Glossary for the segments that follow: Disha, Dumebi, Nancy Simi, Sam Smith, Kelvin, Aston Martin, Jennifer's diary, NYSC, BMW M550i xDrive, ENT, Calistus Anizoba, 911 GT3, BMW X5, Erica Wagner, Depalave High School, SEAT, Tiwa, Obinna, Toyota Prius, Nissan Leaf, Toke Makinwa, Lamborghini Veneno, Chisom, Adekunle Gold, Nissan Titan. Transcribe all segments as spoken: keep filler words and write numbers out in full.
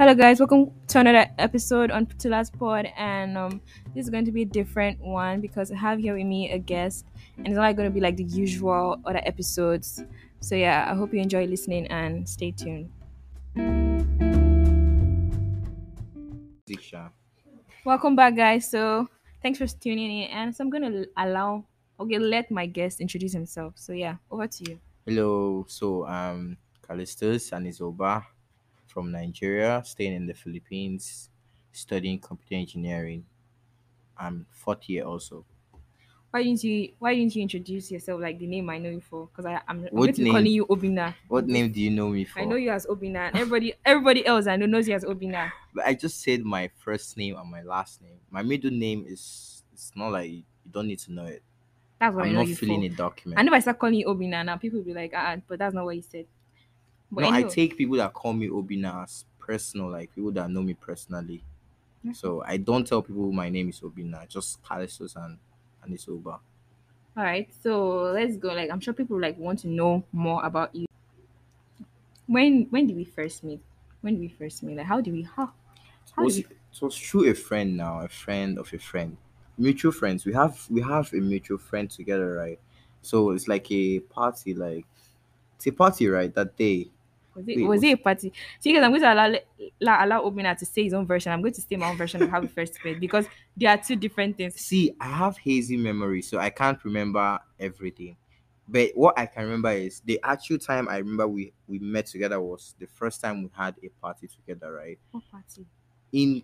Hello guys, welcome to another episode on Putila's Pod, and um this is going to be a different one because I have here with me a guest and it's not going to be like the usual other episodes. So yeah, I hope you enjoy listening and stay tuned. Disha. Welcome back guys, so thanks for tuning in, and so I'm going to allow okay let my guest introduce himself. So yeah, over to you. Hello, so um Calistus Anizoba from Nigeria, staying in the Philippines, studying computer engineering. I'm fourth year also. Why didn't you Why didn't you introduce yourself like the name I know you for? Because I I'm, I'm going to be calling you Obinna. What name do you know me for? I know you as Obinna. And everybody everybody else I know knows you as Obinna. But I just said my first name and my last name. My middle name is it's not like you don't need to know it. That's what I'm I know not you filling for. A document. I know if I start calling you Obinna now, people will be like, ah, uh-uh, but that's not what you said. But no, anyway. I take people that call me Obinna as personal, like people that know me personally. Yeah. So I don't tell people my name is Obinna, just Calistus and and it's over. All right, so let's go. Like I'm sure people like want to know more about you. When when did we first meet? When did we first meet? Like how did we how? how it was, did we... it was through a friend now, a friend of a friend, mutual friends. We have we have a mutual friend together, right? So it's like a party, like it's a party, right? That day. Was it, Wait, was it a party? See, guys, I'm going to allow like, allow Obinna to say his own version. I'm going to say my own version of how we first met because there are two different things. See, I have hazy memory, so I can't remember everything. But what I can remember is the actual time I remember we, we met together was the first time we had a party together, right? What party? In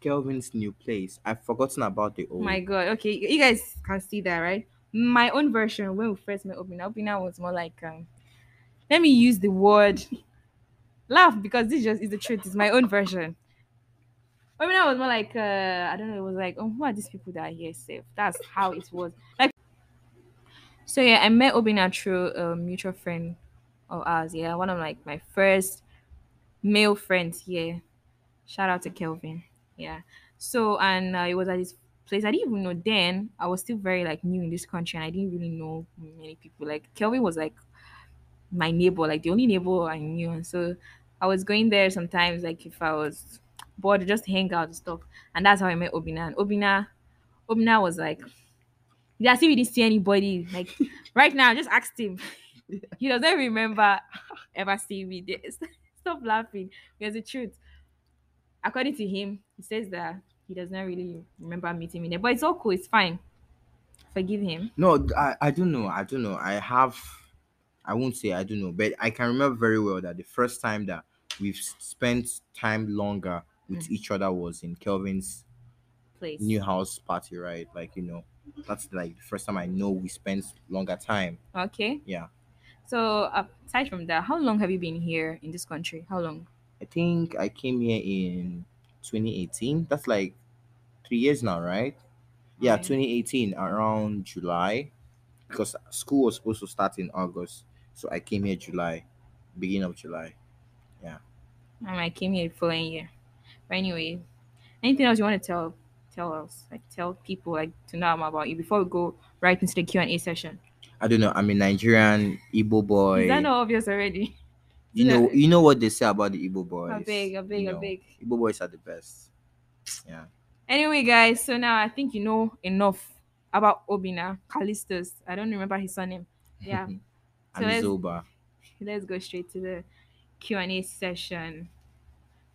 Kelvin's new place. I've forgotten about the old. My God. Okay, you guys can see that, right? My own version, when we first met Obinna, Obinna was more like... Um, Let me use the word laugh because this just is the truth. It's my own version. I mean, I was more like, uh, I don't know. It was like, oh, who are these people that are here safe? That's how it was. Like, so yeah, I met Obinna through a mutual friend of ours. Yeah, one of like my first male friends here. Shout out to Kelvin. Yeah. So and uh, it was at his place. I didn't even know then. I was still very like new in this country, and I didn't really know many people. Like Kelvin was like my neighbor, like the only neighbor I knew, and so I was going there sometimes, like if I was bored, just hang out and stuff. And that's how I met Obinna. And Obinna, Obinna was like, yeah, I see we didn't see anybody. Like right now, just asked him. He doesn't remember ever seeing me. Stop laughing. Because the truth, according to him, he says that he does not really remember meeting me there. But it's all cool. It's fine. Forgive him. No, I, I don't know. I don't know. I have. I won't say I don't know, but I can remember very well that the first time that we've spent time longer with mm. each other was in Kelvin's place, new house party, right? Like, you know, that's like the first time I know we spent longer time. Okay. Yeah. So aside from that, how long have you been here in this country? How long? I think I came here in twenty eighteen. That's like three years now, right? Yeah, okay. twenty eighteen, around July, because school was supposed to start in August. So I came here July, beginning of July. Yeah. And I came here the following year. But anyway, anything else you want to tell tell us? Like tell people like to know about you before we go right into the Q and A session. I don't know. I'm a Nigerian Igbo boy. Is that not obvious already? You know you know what they say about the Igbo boys. I beg, I beg, I beg. Igbo boys are the best. Yeah. Anyway, guys, so now I think you know enough about Obinna, Calistus. I don't remember his surname. Yeah. So let's, let's go straight to the Q and A session.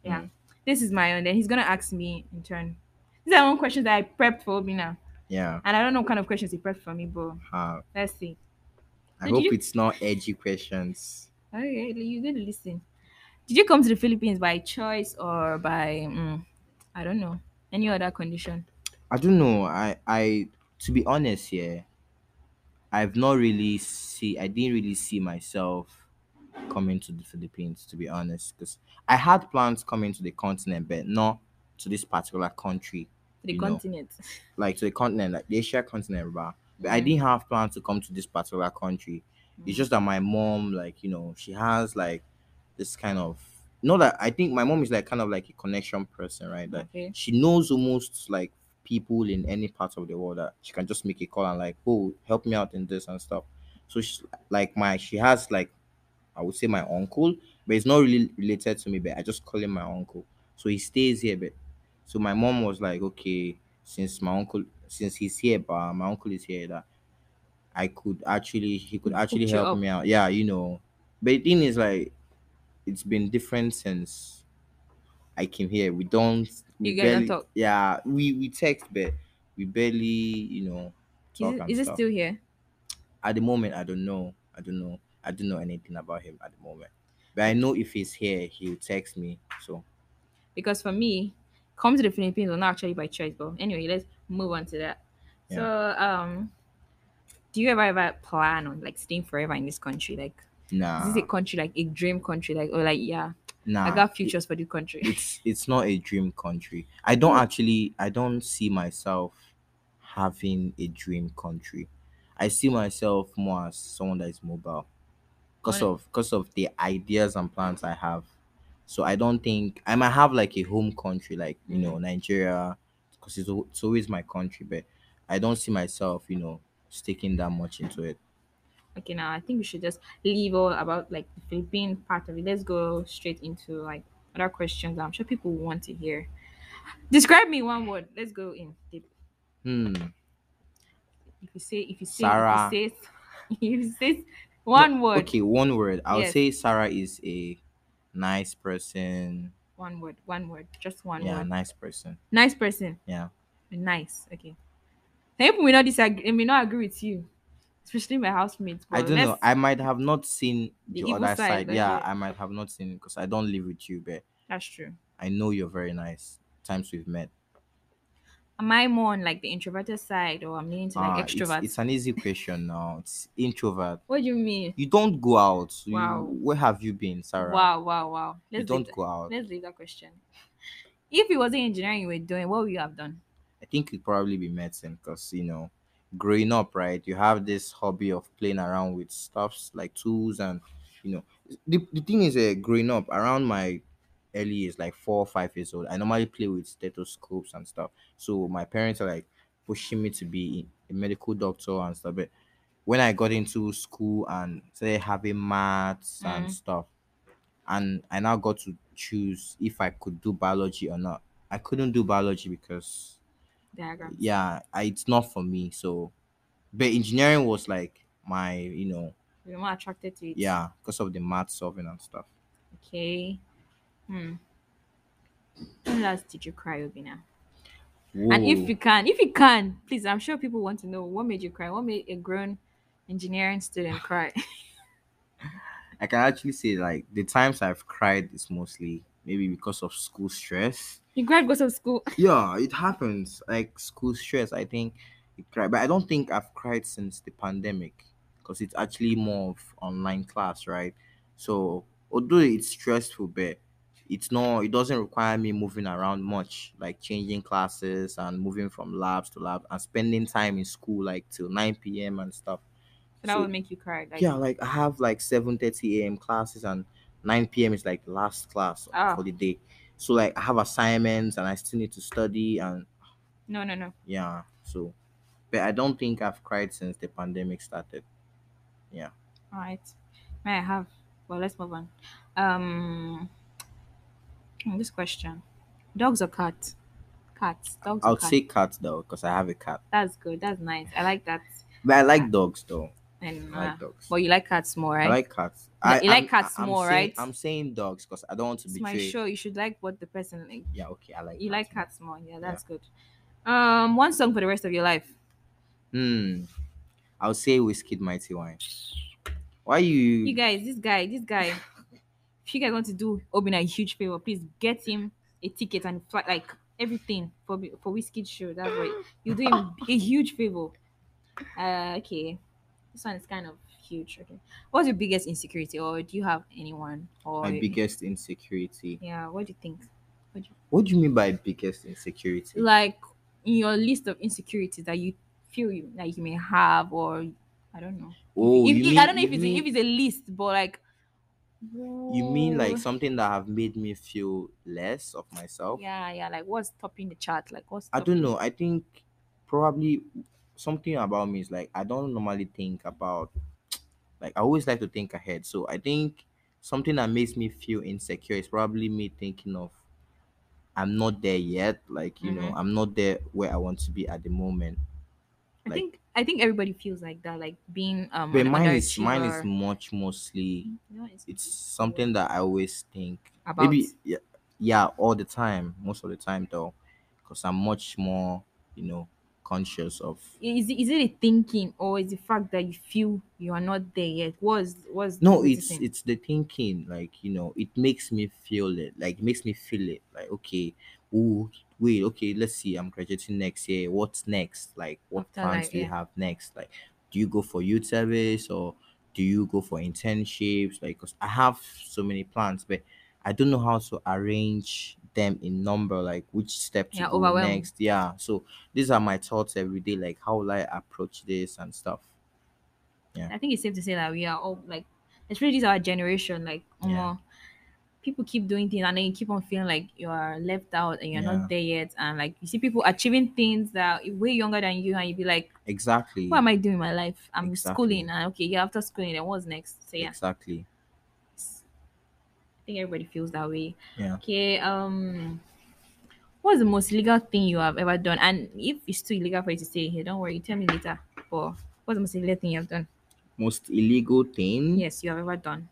Yeah. Mm. This is my own. Then he's going to ask me in turn. These are one questions that I prepped for Obinna. Yeah. And I don't know what kind of questions he prepped for me, but uh, let's see. I so hope you... it's not edgy questions. Okay, you didn't listen. Did you come to the Philippines by choice or by, um, I don't know, any other condition? I don't know. I, I to be honest, yeah. I've not really see. I didn't really see myself coming to the Philippines, to be honest, because I had plans coming to the continent, but not to this particular country. To the continent, know? Like to the continent, like the Asia continent, but mm. I didn't have plans to come to this particular country. Mm. It's just that my mom, like you know, she has like this kind of. Not that I think my mom is like kind of like a connection person, right? Like okay. She knows almost like people in any part of the world that she can just make a call and like, oh, help me out in this and stuff. So she's like my she has like I would say my uncle, but it's not really related to me, but I just call him my uncle. So he stays here a bit. So my mom was like, okay, since my uncle, since he's here, but my uncle is here, that I could actually, he could actually help me out. Yeah, you know. But the thing is, like, it's been different since I came here. We don't, we you barely, talk. Yeah, we, we text, but we barely, you know, talk. Is it, and is it still here? At the moment, I don't know. I don't know. I don't know anything about him at the moment. But I know if he's here, he'll text me. So, because for me, come to the Philippines or not actually by choice, but anyway, let's move on to that. Yeah. So, um, do you ever ever plan on like staying forever in this country? Like, nah. Is this a country like a dream country? Like, or like, yeah, nah. I got futures it, for the country. It's it's not a dream country. I don't actually. I don't see myself having a dream country. I see myself more as someone that is mobile, because of because of the ideas and plans I have. So I don't think I might have like a home country, like, you know, Nigeria, because it's, it's always my country. But I don't see myself, you know, sticking that much into it. Okay, now I think we should just leave all about like the Philippine part of it. Let's go straight into like other questions that I'm sure people want to hear. Describe me one word. Let's go in deep. Hmm. If you say, if you say, Sarah. If you say, if you say one word. Okay, one word. I'll yes. say Sarah is a nice person. One word. One word. Just one yeah, word. Yeah, nice person. Nice person. Yeah. Nice. Okay. Some people may not disagree. They may not agree with you, especially my housemates. I don't know. I might have not seen the, the other side. side. Yeah, I might have not seen it because I don't live with you, but that's true. I know you're very nice. Times we've met. Am I more on like the introverted side, or I'm leaning to like ah, extrovert? It's, it's an easy question now. It's introvert. What do you mean? You don't go out. Wow. You, where have you been, Sarah? Wow, wow, wow. Let's you don't go out. Let's leave that question. If it wasn't engineering you were doing, what would you have done? I think it'd probably be medicine, because, you know, growing up, right, you have this hobby of playing around with stuffs like tools and, you know, the, the thing is, uh, growing up around my early years, like four or five years old, I normally play with stethoscopes and stuff. So my parents are like pushing me to be a medical doctor and stuff. But when I got into school and started having maths mm. and stuff, and I now got to choose if I could do biology or not, I couldn't do biology because diagrams. Yeah, I, it's not for me. So, but engineering was like my, you know, you're more attracted to it. Yeah, because of the math solving and stuff. Okay. Hmm. When last did you cry, Obinna? Whoa. And if you can, if you can, please, I'm sure people want to know what made you cry. What made a grown engineering student cry? I can actually say, like, the times I've cried is mostly maybe because of school stress. You cried because of school? Yeah, it happens. Like, school stress, I think you cry. But I don't think I've cried since the pandemic, because it's actually more of online class, right? So, although it's stressful, but it's not, it doesn't require me moving around much, like changing classes and moving from labs to labs and spending time in school like till nine p.m. and stuff. So that so, would make you cry? Like, yeah, like I have like seven thirty a.m. classes and nine p.m. is like the last class oh. for the day. So like I have assignments and I still need to study and... No, no, no. Yeah, so... But I don't think I've cried since the pandemic started. Yeah. All right. May I have... Well, let's move on. Um... This question: dogs or cats? Cats. Dogs. I'll say cats though, because I have a cat. That's good. That's nice. I like that. But I like dogs though. And uh, I like dogs. But you like cats more, right? I like cats. I, you I'm, like cats I'm more, saying, right? I'm saying dogs because I don't want to be. My show. You should like what the person like. Yeah. Okay. I like. You cats like more. Cats more. Yeah. That's yeah. good. Um, one song for the rest of your life. Hmm. I'll say Wizkid, Mighty Wine. Why you? You guys, this guy, this guy. If you guys want to do Obinna a huge favor, please get him a ticket and fly, like everything for for Wizkid's show. That's right. You do him a huge favor. Uh, okay, this one is kind of huge. Okay, what's your biggest insecurity, or do you have anyone? Or my biggest insecurity. Yeah, what do you think? What do you, what do you mean by biggest insecurity? Like in your list of insecurities that you feel you like you may have, or I don't know. Oh, if, you if, mean, I don't know if it's mean... a, if it's a list, but like. You mean like something that have made me feel less of myself? Yeah, yeah. Like what's topping the chart? Like what's I don't know. I think probably something about me is like I don't normally think about. Like I always like to think ahead. So I think something that makes me feel insecure is probably me thinking of I'm not there yet. Like, you mm-hmm. know, I'm not there where I want to be at the moment. Like, I think I think everybody feels like that, like being um but mine is mine is much mostly you know, it's, it's something that I always think about. Maybe yeah, yeah, all the time, most of the time though, because I'm much more, you know, conscious of is it, is it a thinking or is the fact that you feel you are not there yet? Was was no, it's thing? It's the thinking, like, you know, it makes me feel it, like it makes me feel it, like okay, ooh, wait, okay, let's see, I'm graduating next year. What's next? Like, what After plans like, do you yeah. have next? Like, do you go for youth service or do you go for internships? Like, because I have so many plans, but I don't know how to arrange them in number, like which step to yeah, go next. Yeah, so these are my thoughts every day, like how will I approach this and stuff. Yeah, I think it's safe to say that we are all like, especially this our generation, like um, yeah. people keep doing things and then you keep on feeling like you are left out and you're yeah. not there yet, and like you see people achieving things that are way younger than you and you be like, exactly, what am I doing in my life? I'm exactly. schooling, and okay, yeah, after schooling, then what's next? So yeah, exactly. I think everybody feels that way. Yeah. Okay. Um, what's the most illegal thing you have ever done? And if it's too illegal for you to stay here, don't worry, you tell me later. But what's the most illegal thing you have done? Most illegal thing? Yes, you have ever done.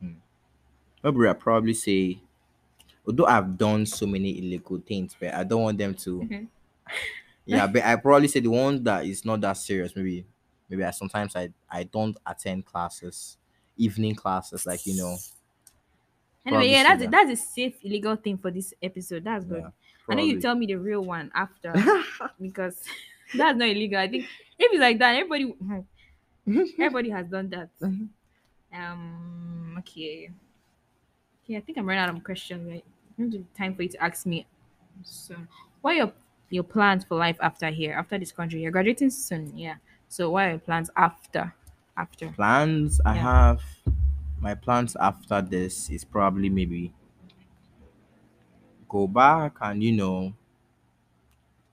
Hmm. Probably, I probably say, although I've done so many illegal things, but I don't want them to. Mm-hmm. Yeah, but I probably say the one that is not that serious. Maybe, maybe I sometimes I I don't attend classes, evening classes, like you know. Anyway, yeah, that's that. a, that's a safe illegal thing for this episode. That's good. Yeah, I know you tell me the real one after because that's not illegal. I think if it's like that, everybody everybody has done that. Um. Okay. Okay. I think I'm running out of questions. Right? Time for you to ask me. So, what are your your plans for life after here? After this country, you're graduating soon. Yeah. So, what are your plans after? After plans, I yeah. have. My plans after this is probably maybe go back and, you know,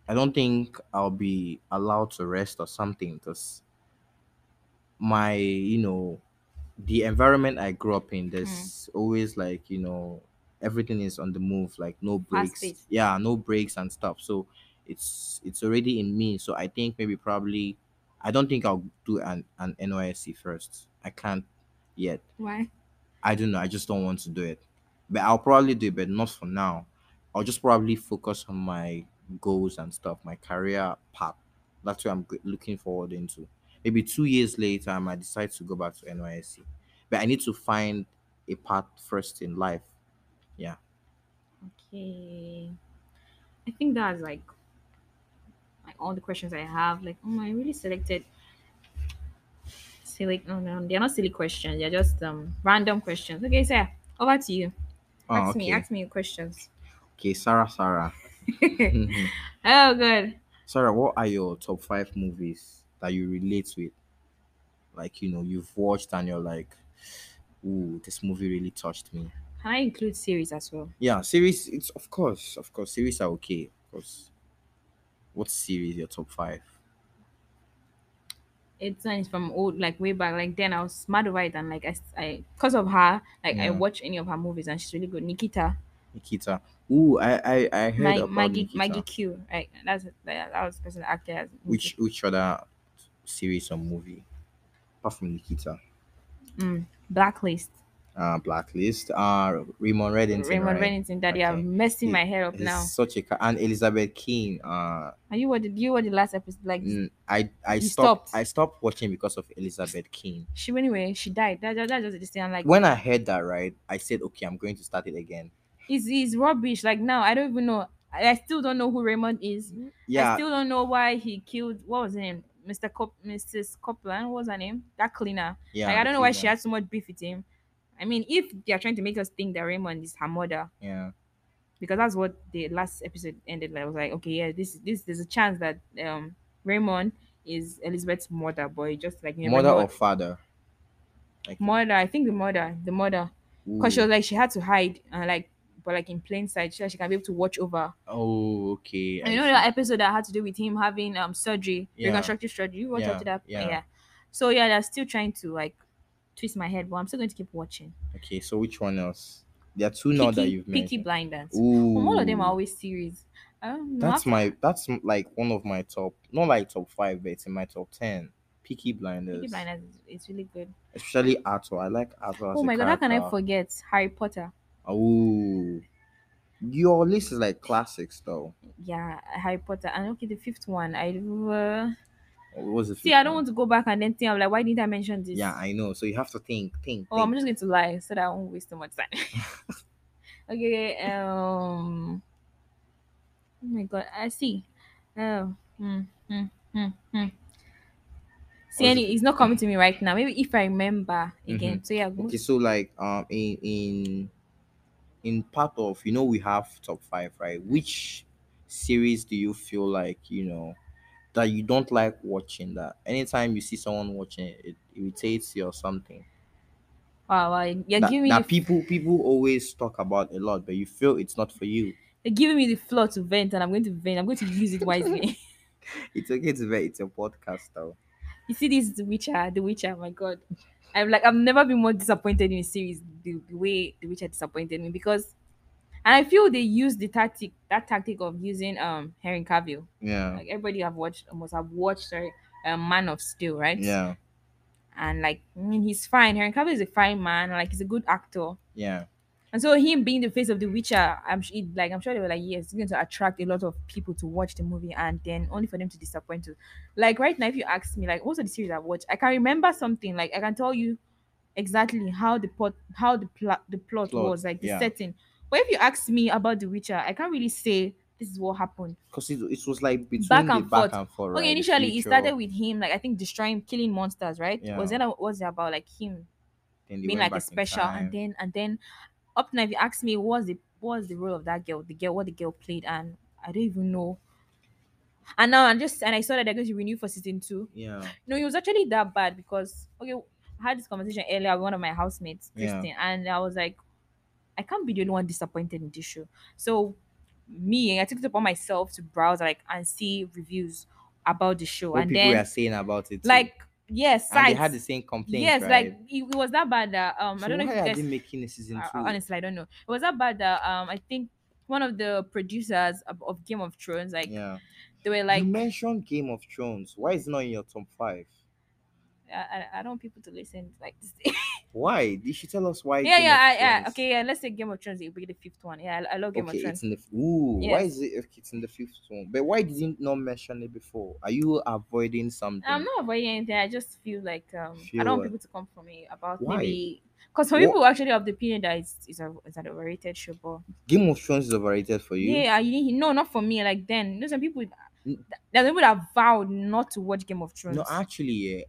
I don't think I'll be allowed to rest or something because my, you know, the environment I grew up in, there's mm. always like, you know, everything is on the move, like no breaks. Yeah, no breaks and stuff. So it's it's already in me. So I think maybe probably, I don't think I'll do an, an N Y S C first. I can't. Yet. Why? I don't know. I just don't want to do it. But I'll probably do it, but not for now. I'll just probably focus on my goals and stuff, my career path. That's what I'm looking forward into. Maybe two years later, I might decide to go back to N Y S C. But I need to find a path first in life. Yeah. Okay. I think that's like, like all the questions I have. Like, oh, I really selected... Silly, no, no, they're not silly questions. They're just um random questions. Okay, Sarah, over to you. Oh, ask okay. me, ask me your questions. Okay, Sarah, Sarah. Oh, good. Sarah, what are your top five movies that you relate with? Like, you know, you've watched and you're like, ooh, this movie really touched me. Can I include series as well? Yeah, series. It's of course, of course, series are okay. Of course. What series your top five? It's it's from old, like way back, like then I was mad over it, and like I, I because of her, like yeah. I watch any of her movies, and she's really good. Nikita, Nikita, ooh, I I, I heard Ma- about Maggie, Nikita. Maggie Q, right? That's that was the person that acted as. Which which other series or movie, apart from Nikita? Mm, Blacklist. Uh, Blacklist. Uh, Raymond Reddington. Raymond right? Reddington. That okay. you are messing it, my hair up now. Such a and Elizabeth King. Uh, are you what did you watch the last episode? Like mm, I I stopped, stopped I stopped watching because of Elizabeth King. She went away. She died. That that, that just this thing. I'm like when I heard that right, I said okay, I'm going to start it again. It's it's rubbish. Like now, I don't even know. I, I still don't know who Raymond is. Yeah. I still don't know why he killed. What was his name? Mister Cop, Missus Copeland. What was her name? That cleaner. Yeah. Like I don't know cleaner. Why she had so much beef with him. I mean, if they are trying to make us think that Raymond is her mother, yeah, because that's what the last episode ended like. I was like, okay, yeah, this, this, there's a chance that um Raymond is Elizabeth's mother, boy, just like you know, mother Raymond, or father, like mother. I think the mother, the mother, because she was like she had to hide, uh, like, but like in plain sight, so she can be able to watch over. Oh, okay. And you know that episode that had to do with him having um surgery, yeah. reconstructive surgery. You watch yeah. after that, yeah. yeah. So yeah, they're still trying to like. Twist my head, but I'm still going to keep watching. Okay, so which one else? There are two now that you've mentioned. Peaky Blinders. Ooh. All of them are always series. I don't know. That's my that's like one of my top, not like top five, but it's in my top ten. Peaky Blinders. Peaky Blinders is really good. Especially Arthur. I like Arthur. Oh as my a god, character. How can I forget Harry Potter? Oh, your list is like classics though. Yeah, Harry Potter. And okay, the fifth one. I uh... what was the fifth See, I don't one? want to go back and then think I'm like, why didn't I mention this? Yeah, I know. So you have to think, think. Oh, think. I'm just going to lie so that I won't waste too much time. okay. Um. Oh my god, I see. Oh. Mm, mm, mm, mm. See, any, it's not coming to me right now. Maybe if I remember again. Mm-hmm. So yeah. Go. Okay, so like um in in in part of, you know, we have top five, right? Which series do you feel like, you know, that you don't like watching? That anytime you see someone watching it, it irritates you or something? Wow, wow. You're that, giving that the... people people always talk about a lot, but you feel it's not for you. You're giving me the floor to vent, and I'm going to vent. I'm going to use it wisely. It's okay to vent. It's a podcast, though. You see, this is The Witcher, The Witcher, my God. I'm like, I've never been more disappointed in a series the, the way The Witcher disappointed me, because, and I feel they use the tactic, that tactic of using um Henry Cavill. Yeah. Like everybody have watched, almost have watched, sorry, uh, Man of Steel, right? Yeah. And like, I mean, he's fine. Henry Cavill is a fine man. Like, he's a good actor. Yeah. And so him being the face of The Witcher, I'm it, like, I'm sure they were like, yes, it's going to attract a lot of people to watch the movie, and then only for them to disappoint you. Like right now, if you ask me, like, what's the series I watch? I can remember something. Like, I can tell you exactly how the plot, how the plot, the plot, plot was, like the yeah. setting. But if you ask me about The Witcher, I can't really say this is what happened, because it, it was like between back and the forth. Back and forth, right? Okay, initially it started with him, like I think destroying, killing monsters, right? Yeah. Was that was it about like him being like a special, and then and then. Up now, if you ask me, what was the what was the role of that girl? The girl, what the girl played, and I don't even know. And now I'm just and I saw that they're going to renew for season two. Yeah. No, it was actually that bad, because okay, I had this conversation earlier with one of my housemates, Christine, yeah. and I was like, I can't be the only one disappointed in this show. So me, I took it upon myself to browse like and see reviews about the show, what and people then are saying about it, like. Too. Yes, and they had the same complaint. Yes, right? Like it, it was that bad. That, um, so I don't know why if are guys, they making a season two. Uh, honestly, I don't know. It was that bad. That, um, I think one of the producers of, of Game of Thrones, like, yeah, they were like, you mentioned Game of Thrones. Why is it not in your top five? I, I I don't want people to listen like this. Why? Did she tell us why? Yeah, Game yeah, of I, yeah. Okay, yeah. Let's say Game of Thrones. It will be the fifth one. Yeah, I, I love Game okay, of Thrones. It's in the, ooh, yes. Why is it? Okay, it's in the fifth one. But why did you not mention it before? Are you avoiding something? I'm not avoiding anything. I just feel like um, feel I don't want people to come for me about why? Maybe because some people actually have the opinion that it's it's, a, it's an overrated show. But Game of Thrones is overrated for you? Yeah, you no, not for me. Like then, you know, some people there's people that vowed not to watch Game of Thrones. No, actually, yeah.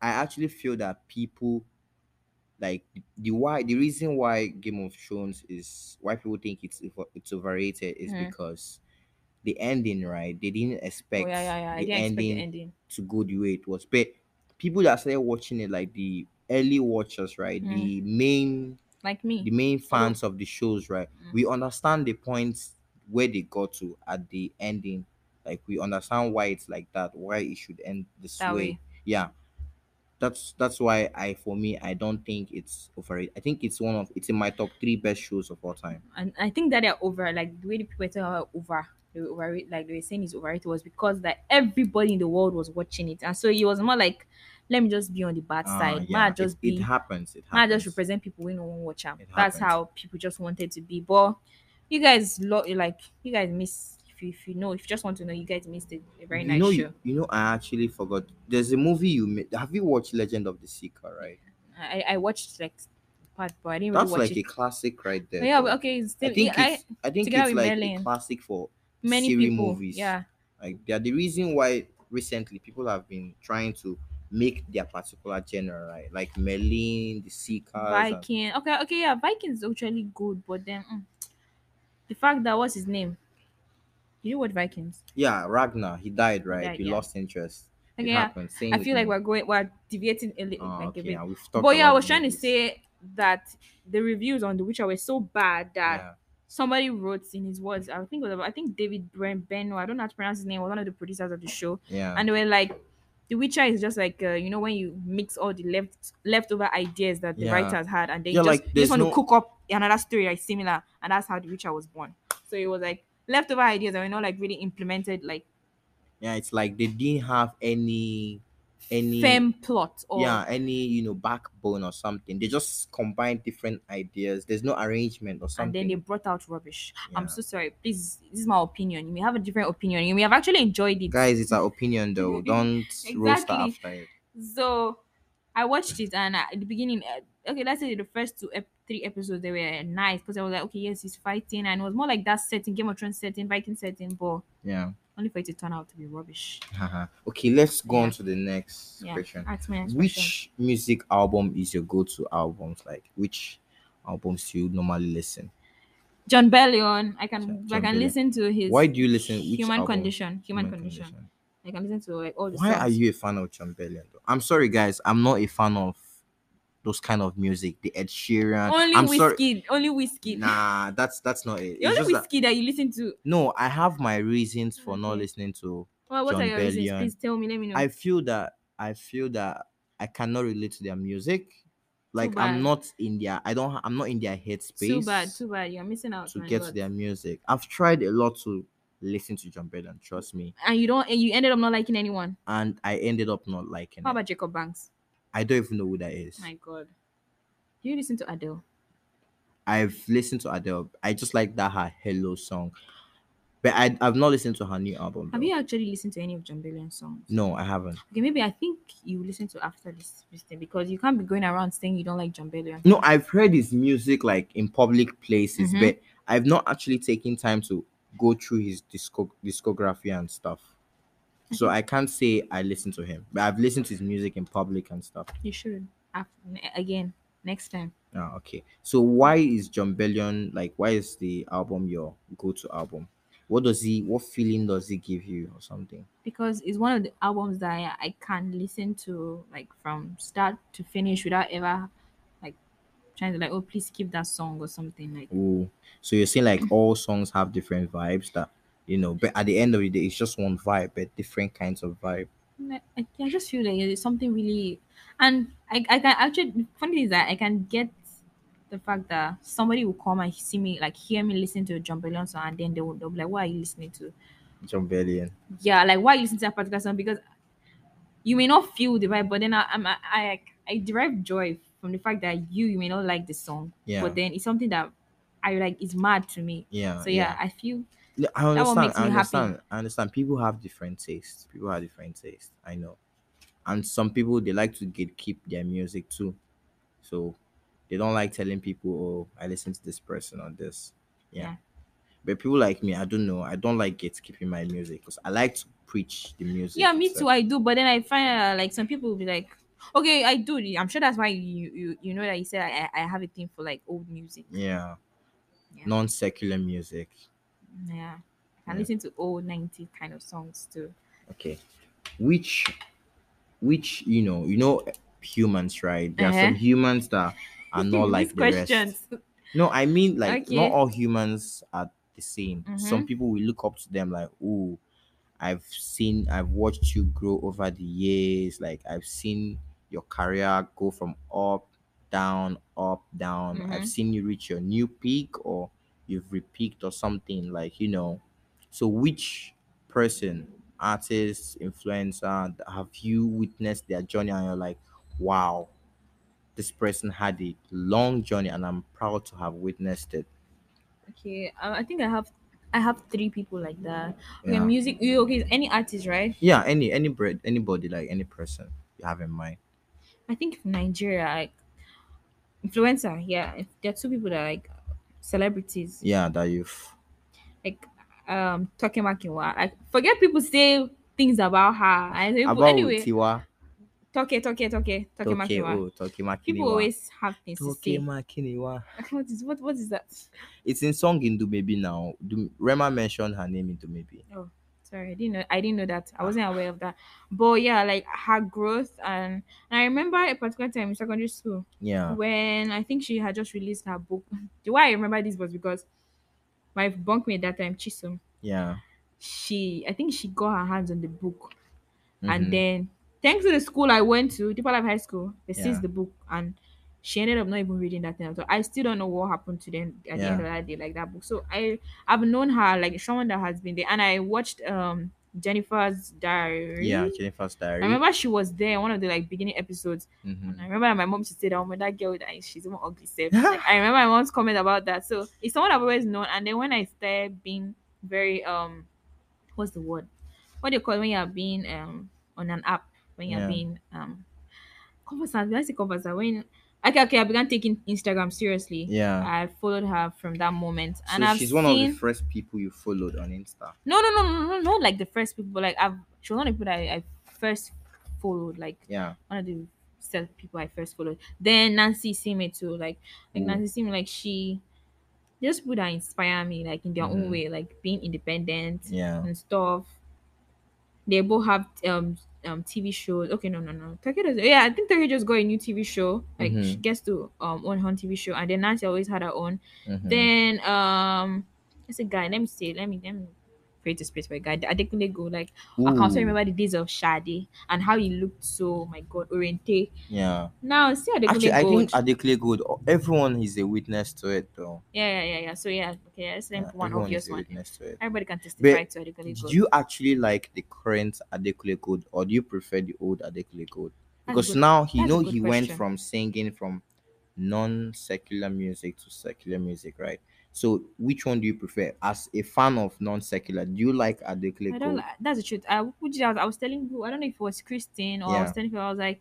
I actually feel that people like the why the reason why Game of Thrones is why people think it's it's overrated is mm. because the ending, right? They didn't expect oh, yeah, yeah, yeah. The, didn't ending expect the ending to go the way it was. But people that started watching it, like the early watchers, right? Mm. The main like me, the main fans yeah. of the shows, right? Mm. We understand the points where they got to at the ending. Like we understand why it's like that, why it should end this that way. way. Yeah. That's that's why I for me I don't think it's overrated. I think it's one of it's in my top three best shows of all time. And I think that they're over like the way the people talking about over they were over like they were saying it's overrated was because that everybody in the world was watching it, and so it was more like let me just be on the bad uh, side. Yeah, just it, be, it happens. It happens. I just represent people we no one watch them. That's happens. How people just wanted to be. But you guys lo- like you guys miss. If you, if you know, if you just want to know, you guys missed it. A very you nice know, show. You, you know, I actually forgot. There's a movie you made. Have you watched Legend of the Seeker, right? I, I watched like part, but I didn't That's really watch like it. A classic right there. But yeah, but okay. It's still, I think I, it's, I think it's like Merlin. A classic for many series people, movies. Yeah. Like they are the reason why recently people have been trying to make their particular genre, right? Like Merlin, the Seekers. Viking. And... Okay, okay, yeah. Viking is actually good, but then mm, the fact that what's his name? You know what Vikings? Yeah, Ragnar. He died, right? He, died, he yeah. lost interest. Okay, it yeah. happened. Same I feel like me. we're going, we're deviating a little. Oh, like okay, a bit. Yeah, we've talked but yeah, I was trying movies. to say that the reviews on The Witcher were so bad that yeah. somebody wrote in his words. I think it was, I think David Brent Benno. I don't know how to pronounce his name. Was one of the producers of the show. Yeah. And they were like, The Witcher is just like uh, you know, when you mix all the left leftover ideas that the yeah. writers had, and they yeah, just, like, just want no... to cook up another story like similar, and that's how The Witcher was born. So it was like leftover ideas that were not like really implemented. Like yeah, it's like they didn't have any any firm plot or yeah any you know backbone or something. They just combined different ideas. There's no arrangement or something. And then they brought out rubbish. Yeah. I'm so sorry. Please, this is my opinion. You may have a different opinion. You may have actually enjoyed it, guys. It's our opinion, though. Don't exactly. roast after it. So I watched it, and at the beginning, okay, let's say the first two ep- three episodes they were nice because I was like, okay, yes, he's fighting, and it was more like that setting, Game of Thrones setting, Viking setting, but yeah. Only for it to turn out to be rubbish. Uh-huh. Okay, let's go yeah. on to the next yeah. question. Ask me next which question. Music album is your go-to albums? Like, which albums do you normally listen? John Bellion. I can John I can Bellion. Listen to his. Why do you listen? Which Human album? Condition. Human, Human condition. condition. I can listen to like all the. Why songs. Are you a fan of John Bellion? Though? I'm sorry, guys. I'm not a fan of those kind of music. The Ed Sheeran. Only I'm whiskey. Sorry. Only whiskey. Nah, that's that's not it. The it's only whiskey that, that you listen to. No, I have my reasons for not listening to. Well, what John are your Bellion. Reasons? Please tell me. Let me know. I feel that I feel that I cannot relate to their music. Like I'm not in their. I don't. I'm not in their headspace. Too bad. Too bad. You're missing out. To get God. To their music, I've tried a lot to listen to John Bellion. Trust me. And you don't. You ended up not liking anyone. And I ended up not liking. How it. About Jacob Banks? I don't even know who that is. My God. Do you listen to Adele? I've listened to Adele. I just like that her Hello song. But I, I've not listened to her new album. Have though. You actually listened to any of John Bellion's songs? No, I haven't. Okay, maybe I think you listen to after this, this thing, because you can't be going around saying you don't like John Bellion. No, I've heard his music like in public places, mm-hmm. but I've not actually taken time to go through his discog- discography and stuff. So I can't say I listen to him, but I've listened to his music in public and stuff. You should. Again, next time. Oh, okay. So why is John Bellion, like, why is the album your go-to album? What does he, what feeling does he give you or something? Because it's one of the albums that I, I can listen to, like, from start to finish without ever, like, trying to, like, oh, please skip that song or something. Like. Ooh. So you're saying, like, all songs have different vibes that... You know, but at the end of the day, it's just one vibe, but different kinds of vibe. I, I just feel like it's something really, and I, I can actually. Funny is that I can get the fact that somebody will come and see me, like hear me listen to a John Bellion song, and then they will they'll be like, "Why are you listening to John Bellion?" Yeah, like why are you listening to that particular song? Because you may not feel the vibe, but then I, I'm I, I I derive joy from the fact that you you may not like the song, yeah. But then it's something that I like. It's mad to me. Yeah. So yeah, yeah. I feel. I understand. I understand. Happy. I understand. People have different tastes. People have different tastes. I know, and some people they like to get keep their music too, so they don't like telling people, "Oh, I listen to this person or this." Yeah, yeah. But people like me, I don't know. I don't like gatekeeping my music because I like to preach the music. Yeah, me so. Too. I do, but then I find uh, like some people will be like, "Okay, I do." I'm sure that's why you you, you know that you said I I have a thing for like old music. Yeah, yeah. Non-secular music. Yeah, I yeah. listen to old nineties kind of songs too. Okay, which, which you know, you know, humans, right? There uh-huh. are some humans that are not like the questions. Rest. No, I mean like okay. not all humans are the same. Mm-hmm. Some people we look up to them like, oh, I've seen, I've watched you grow over the years. Like I've seen your career go from up, down, up, down. Mm-hmm. I've seen you reach your new peak or. You've repeated or something like you know. So which person, artist, influencer, have you witnessed their journey and you're like, wow, this person had a long journey and I'm proud to have witnessed it. Okay, I think I have, I have three people like that. Okay, yeah. Music. Okay, any artist, right? Yeah, any any bread, anybody like any person you have in mind. I think Nigeria, like influencer. Yeah, there are two people that like. Celebrities, yeah, that you've like um Toke Makinwa. I forget people say things about her. I think about anyway, Tiwa. Toke, Toke, Toke, Toke Makinwa. Oh, Toke Makinwa. People always have things Toke to say. Makinwa. What is what? What is that? It's in song in Dumebi now. Dum- Rema mentioned her name in Dumebi. Oh, sorry, I didn't know. I didn't know that. I wasn't aware of that. But yeah, like her growth, and, and I remember a particular time in secondary school. Yeah. When I think she had just released her book. The why I remember this was because my bunkmate that time, Chisom. Yeah. She, I think she got her hands on the book, mm-hmm. and then Thanks to the school I went to, Depalave High School, they yeah. seized the book, and she ended up not even reading that thing. So I still don't know what happened to them at yeah. the end of that day, like that book. So I, I've known her like someone that has been there, and I watched um Jennifer's diary. Yeah, Jennifer's diary. I remember she was there one of the like beginning episodes. Mm-hmm. And I remember my mom, she said, "Oh, that girl, she's more ugly." Like, I remember my mom's comment about that. So it's someone I've always known. And then when I started being very um, what's the word? What do you call it when you're being um on an app? When you're yeah. being um, conversant. Let's say conversant. When okay, okay, I began taking Instagram seriously. Yeah, I followed her from that moment, and so I've she's seen... one of the first people you followed on Insta. No, no, no, no, no, not like the first people. But like I've, she was one of the people I, I first followed. Like yeah, one of the self people I first followed. Then Nancy Simi too. Like like Ooh. Nancy Simi, like she, just people that inspire me, like in their mm. own way, like being independent, yeah, and stuff. They both have um. um T V shows. Okay, no, no, no. Toke does. Yeah, I think Toke just got a new T V show. Like mm-hmm. she gets to um own her own T V show, and then Nancy always had her own. Mm-hmm. Then um, it's a guy. Let me say. Let me let me create a space for a guy. Adekunle Gold. Like Ooh. I can't remember the days of Shade and how he looked. So my God, Oriente. Yeah. Now see Adekunle Gold. Actually, I think Adekunle Gold. Everyone is a witness to it, though. Yeah, yeah, yeah, yeah. So yeah, okay. Let's name yeah, one obvious one. Everybody can testify but to Adekunle Gold. Do you actually like the current Adekunle Gold, or do you prefer the old Adekunle Gold? Because good, now he know he question. went from singing from non-secular music to secular music, right? So, which one do you prefer? As a fan of non-secular, do you like Adekunle Gold? I don't like, that's the truth. I, I was telling you, I don't know if it was Christine or yeah. I was telling you, I was like,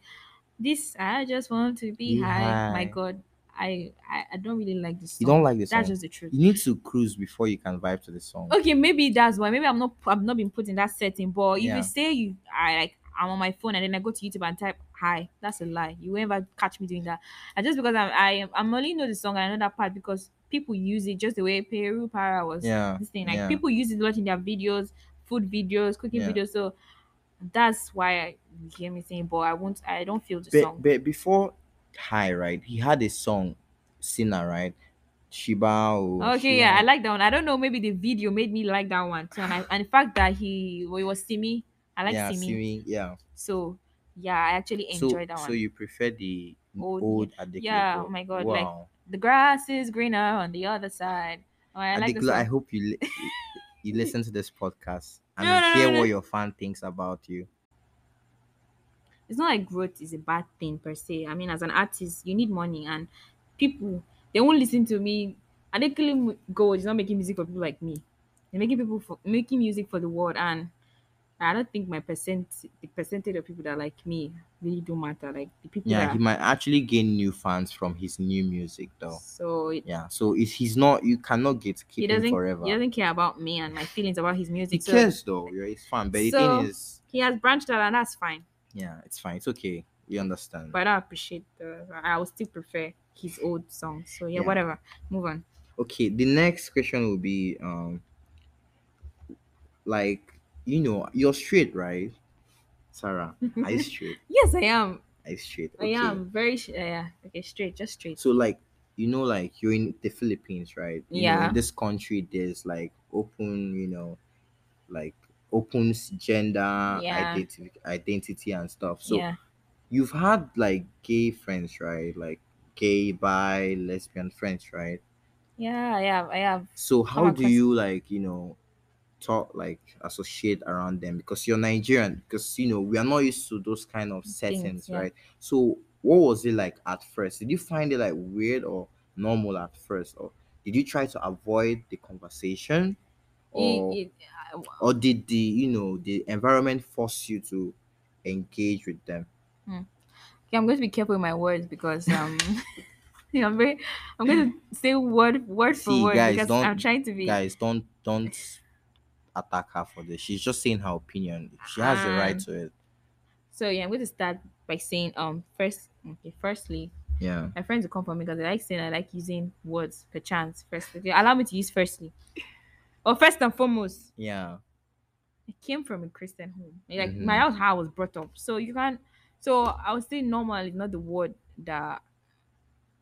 this, I just want to be high. high. My God, I, I I don't really like this song. You don't like this song? That's just the truth. You need to cruise before you can vibe to the song. Okay, maybe that's why. Maybe I'm not I've not been put in that setting. But if yeah. you say you, I like, I'm on my phone and then I go to YouTube and type hi, that's a lie. You won't ever catch me doing that. And just because I'm, I, I'm only know the song and I know that part because people use it just the way Peru Para was yeah, this thing. Like yeah. people use it a lot in their videos, food videos, cooking yeah. videos. So that's why I you hear me saying, but I won't I don't feel the but, song. But before Hi, right? He had a song, Sinner, right? Shiba or okay, Shiba. yeah, I like that one. I don't know, maybe the video made me like that one too. And, I, and the fact that he, well, he was Simi. I like yeah, Simi. Simi. Yeah. So yeah, I actually enjoyed so, that one. So you prefer the old, old Adekunle? Yeah, oh my God. Wow. Like the grass is greener on the other side. Oh, I, like Adekunle, I hope you li- you listen to this podcast and no, no, hear no, no. what your fan thinks about you. It's not like growth is a bad thing per se. I mean, as an artist, you need money, and people, they won't listen to me. Adekunle Gold is not making music for people like me. They're making people for making music for the world, and I don't think my percent the percentage of people that like me really do matter. Like the people. Yeah, that... he might actually gain new fans from his new music, though. So it... yeah, so if he's not, you cannot get keep him forever. He doesn't care about me and my feelings about his music. He so... cares though. You're his fan, but so it is he has branched out, and that's fine. Yeah, it's fine. It's okay. You understand. But I appreciate the. I would still prefer his old songs. So yeah, yeah, whatever. Move on. Okay, the next question will be um, like. You know, you're straight, right? Sarah, are you straight? Yes, I am. Are you straight? Okay. I am very straight. Yeah. Okay, straight, just straight. So, like, you know, like, you're in the Philippines, right? You yeah. know, in this country, there's, like, open, you know, like, open gender yeah. identi- identity and stuff. So, yeah. you've had, like, gay friends, right? Like, gay, bi, lesbian friends, right? Yeah, I have. I have. So, how do you, like, you know... talk like associate around them because you're Nigerian, because you know we are not used to those kind of settings, things, yeah. right? So what was it like at first? Did you find it like weird or normal at first, or did you try to avoid the conversation, or it, it, uh, or did the you know the environment force you to engage with them? Hmm. Okay, I'm going to be careful with my words because um yeah, I'm very I'm going to say word word See, for word guys, because I'm trying to be guys don't don't. attack her for this. She's just saying her opinion. She has um, the right to it. So yeah, I'm going to start by saying um first okay firstly yeah my friends will come for me because I like saying I like using words per chance. First, okay, allow me to use firstly or oh, first and foremost. Yeah, I came from a Christian home. Like mm-hmm. my house, how I was brought up. So you can't. So I would say normal is not the word that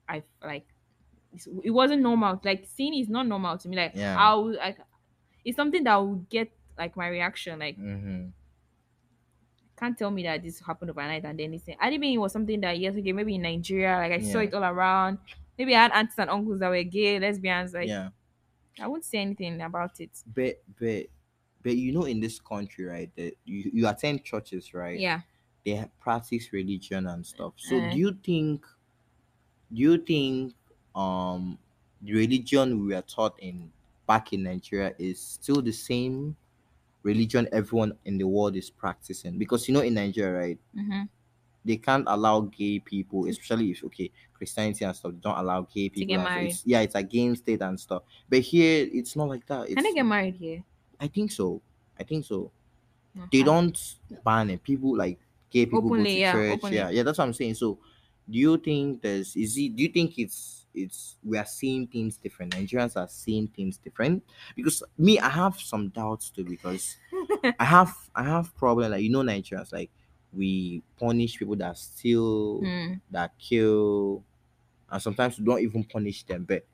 I like. It wasn't normal. Like seeing is not normal to me. Like yeah. I would like. It's something that will get like my reaction, like mm-hmm. can't tell me that this happened overnight and anything. I didn't mean it was something that, yes, okay, maybe in Nigeria, like I yeah. saw it all around. Maybe I had aunts and uncles that were gay, lesbians. Like, yeah. I wouldn't say anything about it. But, but, but you know, in this country, right, that you, you attend churches, right? Yeah. They practice religion and stuff. So, uh, do you think, do you think, um, the religion we are taught in back in Nigeria is still the same religion everyone in the world is practicing? Because, you know, in Nigeria, right? Mm-hmm. They can't allow gay people, especially if, okay, Christianity and stuff, they don't allow gay people. To get married. It's, yeah, it's against it and stuff. But here, it's not like that. It's, can they get married here? I think so. I think so. Okay. They don't ban it. People, like, gay people openly, go to yeah, church. Openly. Yeah, yeah, that's what I'm saying. So, do you think there's... Is it, do you think it's... it's we are seeing things different? Nigerians are seeing things different? Because me, I have some doubts too, because I have I have problem, like, you know, Nigerians, like, we punish people that steal, mm. that kill, and sometimes we don't even punish them. But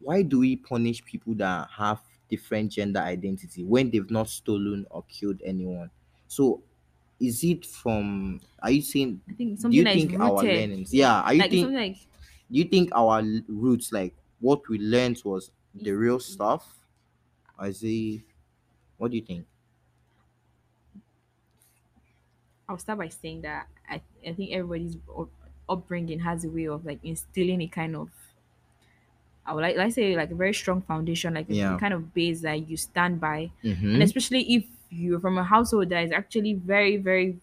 why do we punish people that have different gender identity when they've not stolen or killed anyone? So is it from, are you saying, I think something do you like think rooted. Our learnings? Yeah, are you like, think like... do you think our roots, like what we learned was the real stuff? I see. What do you think? I'll start by saying that I, I think everybody's up, upbringing has a way of, like, instilling a kind of, I would like, let's say, like a very strong foundation, like yeah. the kind of base that you stand by. Mm-hmm. And especially if you're from a household that is actually very, very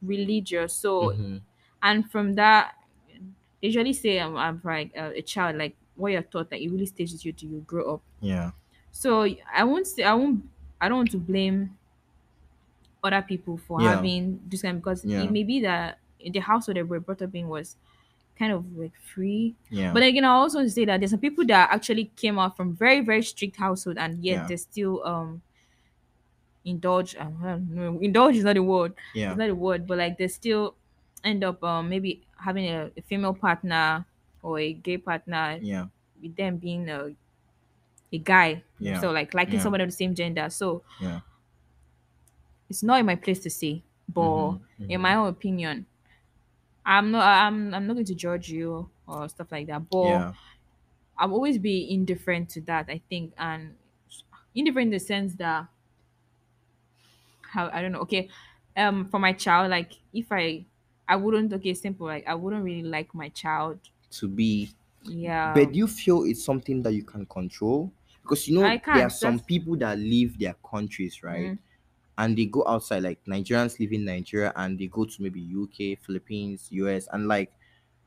religious. So, mm-hmm. and from that, they usually say, I'm, I'm like uh, a child, like what you're taught, like it really stages you till you grow up. Yeah. So I won't say, I won't, I don't want to blame other people for yeah. having this kind, because yeah. it may be that the household that we're brought up in was kind of like free. Yeah. But again, I also say that there's some people that actually came out from very, very strict household, and yet yeah. they still um indulge. I don't know, indulge is not the word. Yeah. It's not the word, but like they still end up um maybe having a, a female partner or a gay partner. Yeah. With them being a a guy. Yeah. So like liking yeah. someone of the same gender. So yeah. It's not in my place to say, but mm-hmm, mm-hmm. in my own opinion, I'm not. I'm. I'm not going to judge you or stuff like that. But yeah. I'll always be indifferent to that, I think, and indifferent in the sense that how I don't know. Okay, um, for my child, like if I, I wouldn't. Okay, simple. Like I wouldn't really like my child to be. Yeah. But do you feel it's something that you can control? Because you know there are some that's... people that leave their countries, right? Mm-hmm. And they go outside, like Nigerians live in Nigeria and they go to maybe U K, Philippines, U S, and like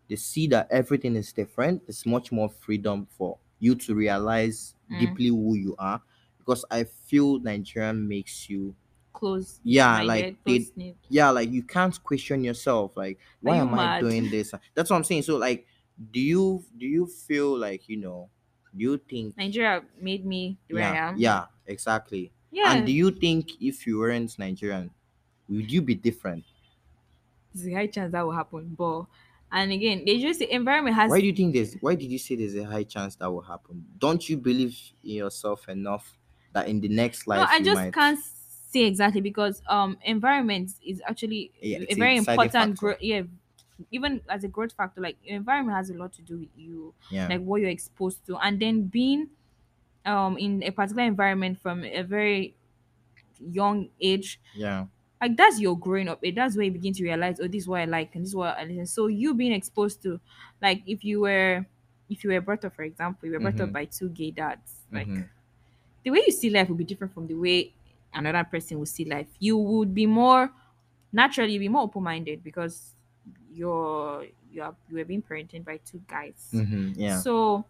they see that everything is different. It's much more freedom for you to realize mm. deeply who you are, because I feel Nigeria makes you close. Yeah, like they, yeah, like you can't question yourself. Like, why am mad? I doing this? That's what I'm saying. So, like, do you do you feel like, you know? Do you think Nigeria made me where yeah, I am? Yeah, exactly. Yeah. And do you think if you weren't Nigerian, would you be different? There's a high chance that will happen, but and again, they just the environment has. Why do you think there's? Why did you say there's a high chance that will happen? Don't you believe in yourself enough that in the next life? No, I you just might... can't say exactly, because um, environment is actually yeah, a very a important gro- yeah, even as a growth factor. Like environment has a lot to do with you, yeah. like what you're exposed to, and then being. Um, in a particular environment from a very young age, yeah, like that's your growing up. It that's where you begin to realize, oh, this is what I like and this is what I listen. So you being exposed to, like, if you were, if you were brought up, for example, you were brought mm-hmm. up by two gay dads, like mm-hmm. the way you see life will be different from the way another person will see life. You would be more naturally be more open minded because you're you are you were being parented by two guys, mm-hmm. yeah. So.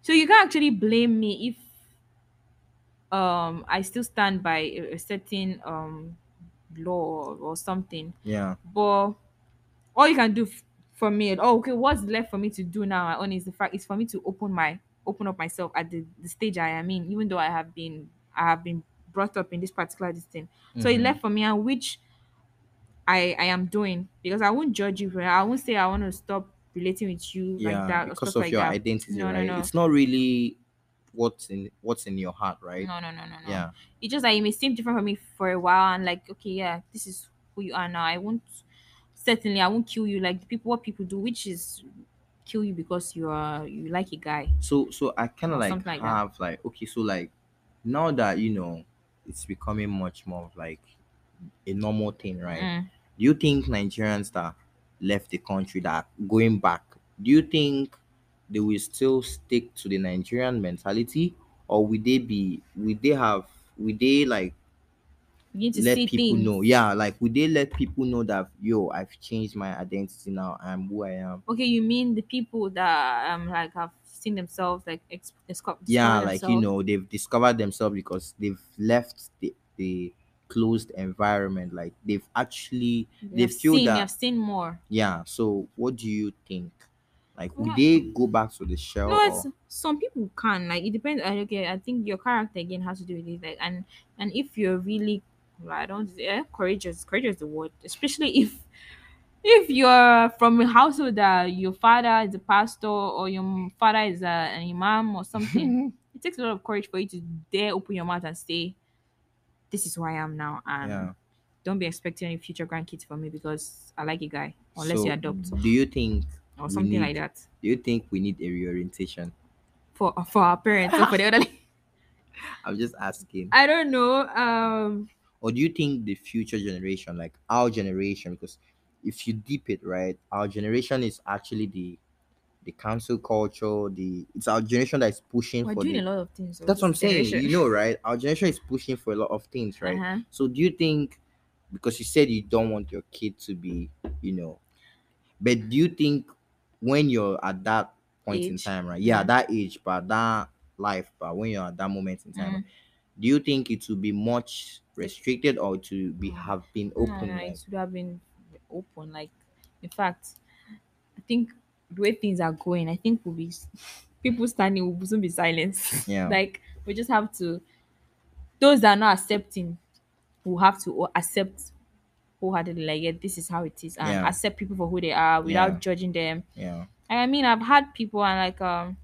So you can actually blame me if um I still stand by a, a certain um law or, or something. Yeah. But all you can do f- for me, oh okay, what's left for me to do now? I own is the fact it's for me to open my open up myself at the, the stage I am in, even though I have been I have been brought up in this particular this thing. Mm-hmm. So it left for me, and which I I am doing, because I won't judge you. I won't say I want to stop relating with you yeah, like that, because of like your that. Identity, no, right? No, no. It's not really what's in what's in your heart, right? No, no, no, no, no. Yeah. It's just that like, it may seem different for me for a while, and like, okay, yeah, this is who you are now. I won't, certainly I won't kill you like the people what people do, which is kill you because you are you like a guy. So so I kind of like, like have that. Like okay, so like now that you know it's becoming much more of like a normal thing, right? Mm. Do you think Nigerians that left the country that are going back, do you think they will still stick to the Nigerian mentality, or will they be will they have will they like you need to let see people things. know? Yeah, like will they let people know that yo, I've changed my identity now, I'm who I am? Okay, you mean the people that um like have seen themselves like ex- discover yeah, themselves? Like you know, they've discovered themselves because they've left the the closed environment, like they've actually they feel seen, that I've seen more. Yeah, so what do you think? Like yeah. Will they go back to the shell? No, it's, some people can, like it depends. Okay, I think your character again has to do with it, like and and if you're really I don't yeah, courageous courageous is the word, especially if if you're from a household that your father is a pastor or your father is a, an imam or something. It takes a lot of courage for you to dare open your mouth and say, this is who I am now, and yeah. Don't be expecting any future grandkids from me because I like a guy, unless so you adopt. Do you think or something need, like that? Do you think we need a reorientation for for our parents or for the elderly? I'm just asking. I don't know. Um, or do you think the future generation, like our generation, because if you deep it right, our generation is actually the the cancel culture. The it's our generation that is pushing we're for doing the, a lot of things. That's what I'm saying. You know, right? Our generation is pushing for a lot of things, right? Uh-huh. So do you think, because you said you don't want your kid to be, you know, but do you think when you're at that point age. in time, right? Yeah, yeah, that age, but that life, but when you're at that moment in time, mm. do you think it will be much restricted or to be have been open? No, no, it should have been open. Like, in fact, I think the way things are going, I think we'll be people standing will soon be silenced. Yeah, like we just have to. Those that are not accepting, will have to accept wholeheartedly. Like, yeah, this is how it is, and yeah. accept people for who they are without yeah. judging them. Yeah, I mean, I've had people and like um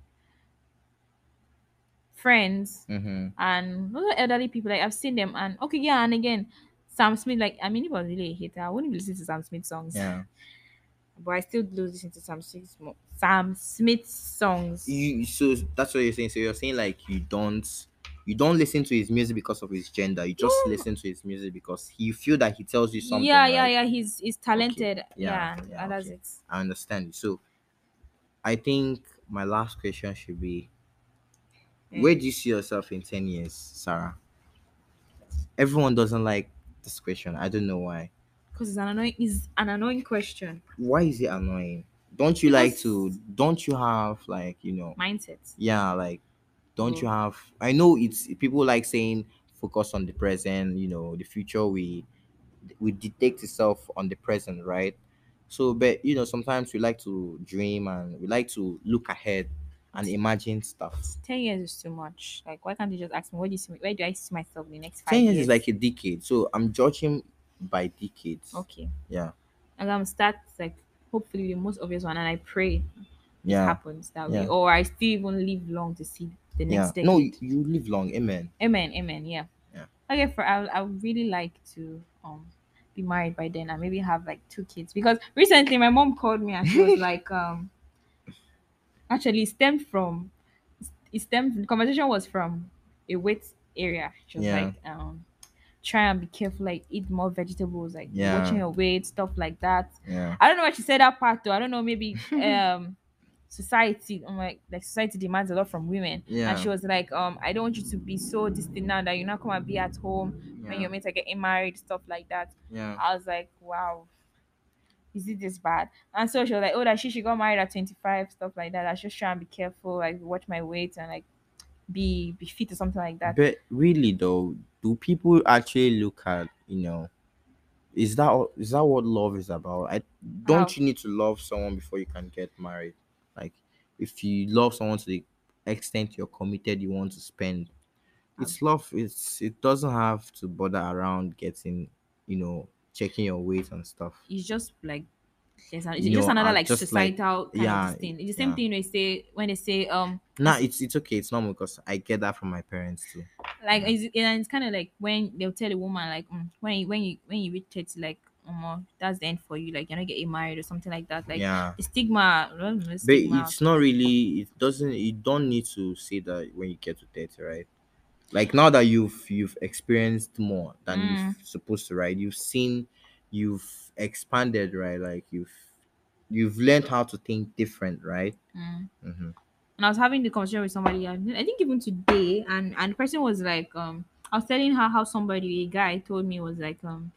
friends mm-hmm. and elderly people. Like I've seen them, and okay, yeah, and again, Sam Smith. Like I mean, he was really a hater. I wouldn't even listen to Sam Smith songs. Yeah. But I still do listen to Sam Smith, Sam Smith songs. You so that's what you're saying. So you're saying like you don't, you don't listen to his music because of his gender. You just yeah. listen to his music because he feel that he tells you something. Yeah, yeah, like, yeah. He's he's talented. Okay. Yeah, yeah, yeah, that's okay. it. I understand. So, I think my last question should be, yeah. where do you see yourself in ten years, Sarah? Everyone doesn't like this question. I don't know why. Because it's an annoying is an annoying question. Why is it annoying? Don't you because like to don't you have like you know mindset? Yeah, like don't oh. you have I know it's people like saying focus on the present, you know, the future we we detect itself on the present, right? So but you know, sometimes we like to dream and we like to look ahead and imagine stuff. Ten years is too much. Like why can't you just ask me what do you see me, where do I see myself in the next five ten years? Ten years is like a decade. So I'm judging by decades. Okay, yeah, and I'm start like hopefully the most obvious one, and I pray yeah it happens that yeah. way, or I still even live long to see the next yeah. day. No, you live long. Amen amen amen yeah yeah okay for i i would really like to um be married by then and maybe have like two kids, because recently my mom called me and she was like um actually it stemmed from it stemmed the conversation was from a weight area. She was yeah. like um try and be careful, like eat more vegetables, like yeah. watching your weight, stuff like that. Yeah, I don't know what she said that part though. I don't know, maybe um society I'm like like society demands a lot from women. Yeah, and she was like um I don't want you to be so distant now that you not come and be at home yeah. when your mates are getting married, stuff like that. Yeah, I was like, wow, is it this bad? And so she was like, oh, that she she got married at twenty-five, stuff like that. I should try and be careful, like watch my weight and like be be fit or something like that. But really though, do people actually look at, you know, is that is that what love is about? I don't oh. you need to love someone before you can get married? Like if you love someone to the extent you're committed, you want to spend, it's okay. love. It's it doesn't have to bother around getting, you know, checking your weight and stuff. It's just like it's, it's just know, another like just societal like, kind yeah, of thing. It's the same yeah. thing they say when they say um nah it's it's okay, it's normal, because I get that from my parents too. Like yeah. it's, it's kind of like when they'll tell a woman like mm, when you when you when you reach thirty, like um, that's the end for you, like you're not getting married or something like that. Like yeah. the stigma, well, the stigma. But it's not really, it doesn't, you don't need to say that when you get to thirty, right? Like now that you've you've experienced more than mm. you're supposed to, right? You've seen, you've expanded, right? Like you've you've learned how to think different, right? Mm. Mm-hmm. And I was having the conversation with somebody, I think even today, and and the person was like, um, I was telling her how somebody, a guy, told me was like, um,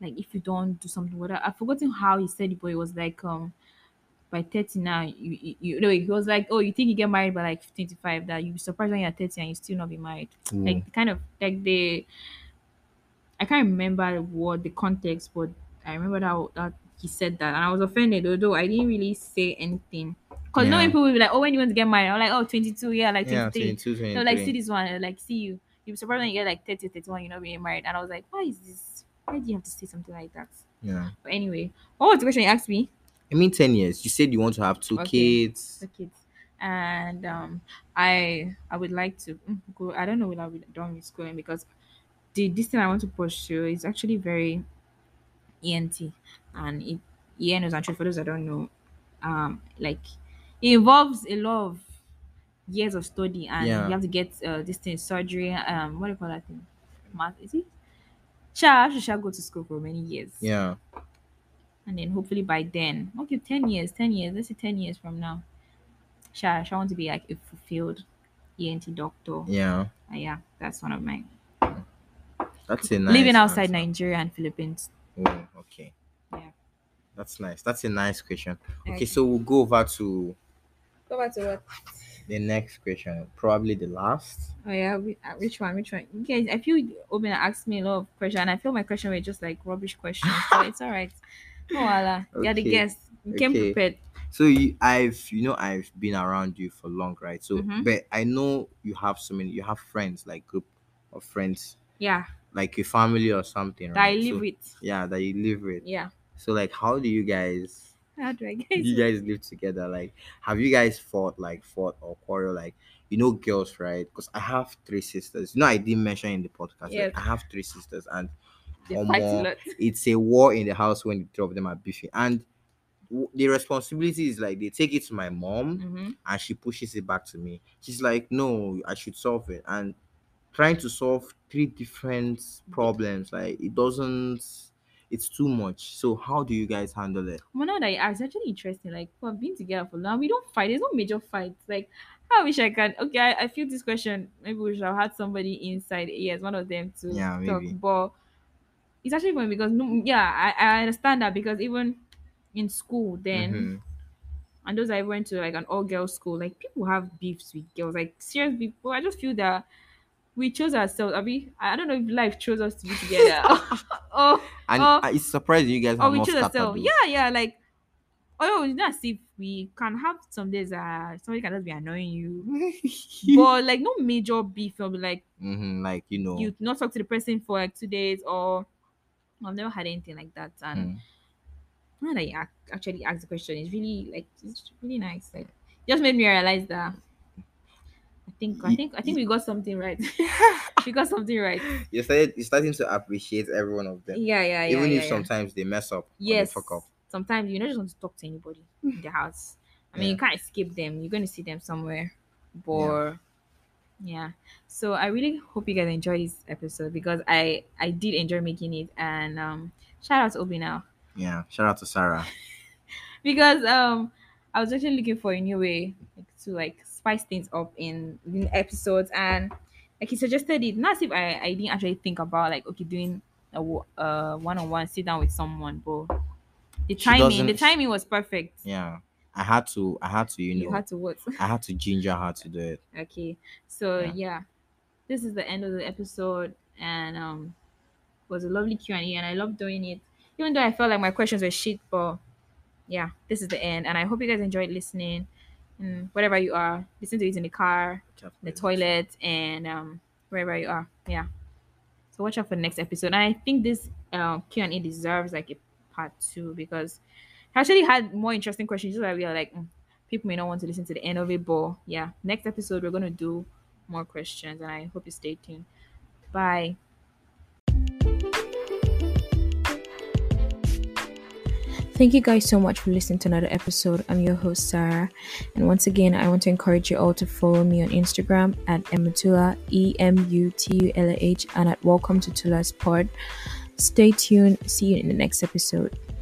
like if you don't do something with that, I've forgotten how he said it, but it was like, um, by thirty now, you you, you no, he was like, oh, you think you get married by like twenty-five, that you be surprised when you're thirty and you still not be married, mm. like kind of like the, I can't remember what the context, but I remember that that he said that, and I was offended, although I didn't really say anything. Because yeah. no people will be like, oh, when you want to get married? I'm like, oh, twenty-two, yeah, like twenty-three. Yeah, twenty-two, twenty-three. No, like, see this one, like, see you. You'll be surprised when you get like thirty, thirty-one, you're not being married. And I was like, why is this? Why do you have to say something like that? Yeah. But anyway, what was the question you asked me? I mean, ten years. You said you want to have two okay. kids. Two kids. And um, I I would like to go, I don't know when I'll be done with schooling, because the this thing I want to pursue is actually very E N T. And it, E N is actually, for those that don't know, um, like, it involves a lot of years of study, and yeah. you have to get uh, this thing, surgery, um, what do you call that thing? Math, is it? Child, she shall go to school for many years. Yeah. And then hopefully by then, okay, ten years, ten years, let's say ten years from now, Sha, I want to be like a fulfilled E N T doctor. Yeah. Uh, yeah, that's one of my... That's a nice Living outside answer. Nigeria and Philippines. Oh, okay. Yeah. That's nice. That's a nice question. Okay, okay. So we'll go over to... Go back to what? The next question, probably the last. Oh yeah, which one? Which one? Guys, I feel Obinna asked me a lot of questions, and I feel my question were just like rubbish questions. So it's all right. No, voila. Okay. You're the guest. You came okay. prepared. So you, I've, you know, I've been around you for long, right? So, mm-hmm. but I know you have so many. You have friends, like group of friends. Yeah. Like your family or something. That right? I live so, with. Yeah, that you live with. Yeah. So like, how do you guys? How do I guess? You guys live together. Like, have you guys fought, like, fought or quarrel? Like, you know, girls, right? Because I have three sisters. You know, I didn't mention in the podcast. Yes. Like, I have three sisters, and um, a it's a war in the house when the three of them are beefing. And w- the responsibility is like they take it to my mom, mm-hmm. and she pushes it back to me. She's like, "No, I should solve it." And trying to solve three different problems, like it doesn't. It's too much. So how do you guys handle it? Well, now that you ask, it's actually interesting. Like, we've been together for long. We don't fight. There's no major fights. Like, I wish I could. Okay, I, I feel this question. Maybe we should have had somebody inside. Yes, one of them to yeah, talk. Maybe. But it's actually funny because, no, yeah, I, I understand that, because even in school then, mm-hmm. and those I went to, like, an all-girls school, like, people have beefs with girls. Like, serious beef. But I just feel that we chose ourselves. I mean, I don't know if life chose us to be together. oh, and oh, it's surprising you guys have oh, we chose ourselves. Yeah, yeah. Like, oh, it's not as if we can have some days that uh, somebody can just be annoying you, but like no major beef. You'll be like, mm-hmm, like you know, you not talk to the person for like two days, or I've never had anything like that. And mm. now that you actually ask the question, it's really like it's really nice. Like, it just made me realize that. Think, I think I think we got something right. we got something right. You started you're starting to appreciate every one of them. Yeah, yeah, yeah. Even yeah, if yeah. sometimes they mess up. Yes. Fuck up. Sometimes you don't just want to talk to anybody in the house. I mean, yeah. you can't escape them. You're going to see them somewhere. But yeah. yeah. So I really hope you guys enjoyed this episode, because I I did enjoy making it. And um, shout out to Obinna. Yeah. Shout out to Sarah. because um, I was actually looking for a new way to like. spice things up in, in episodes, and like he suggested it. Not as if I, I didn't actually think about like okay doing a uh one-on-one sit down with someone, but the timing the timing was perfect. Yeah, I had to I had to you know you had to what I had to ginger her to do it. Okay, so yeah. yeah, this is the end of the episode, and um, it was a lovely Q and A, and I loved doing it, even though I felt like my questions were shit. But yeah, this is the end, and I hope you guys enjoyed listening. Mm, wherever you are, listen to it in the car, the toilet, and um, wherever you are. Yeah. So watch out for the next episode. And I think this uh, Q and A deserves like a part two, because I actually had more interesting questions. Just like we are like, mm, people may not want to listen to the end of it, but yeah, next episode we're gonna do more questions, and I hope you stay tuned. Bye. Thank you guys so much for listening to another episode. I'm your host, Sarah, and once again I want to encourage you all to follow me on Instagram at emutula, E M U T U L A H, and at Welcome to Tula's Pod. Stay tuned. See you in the next episode.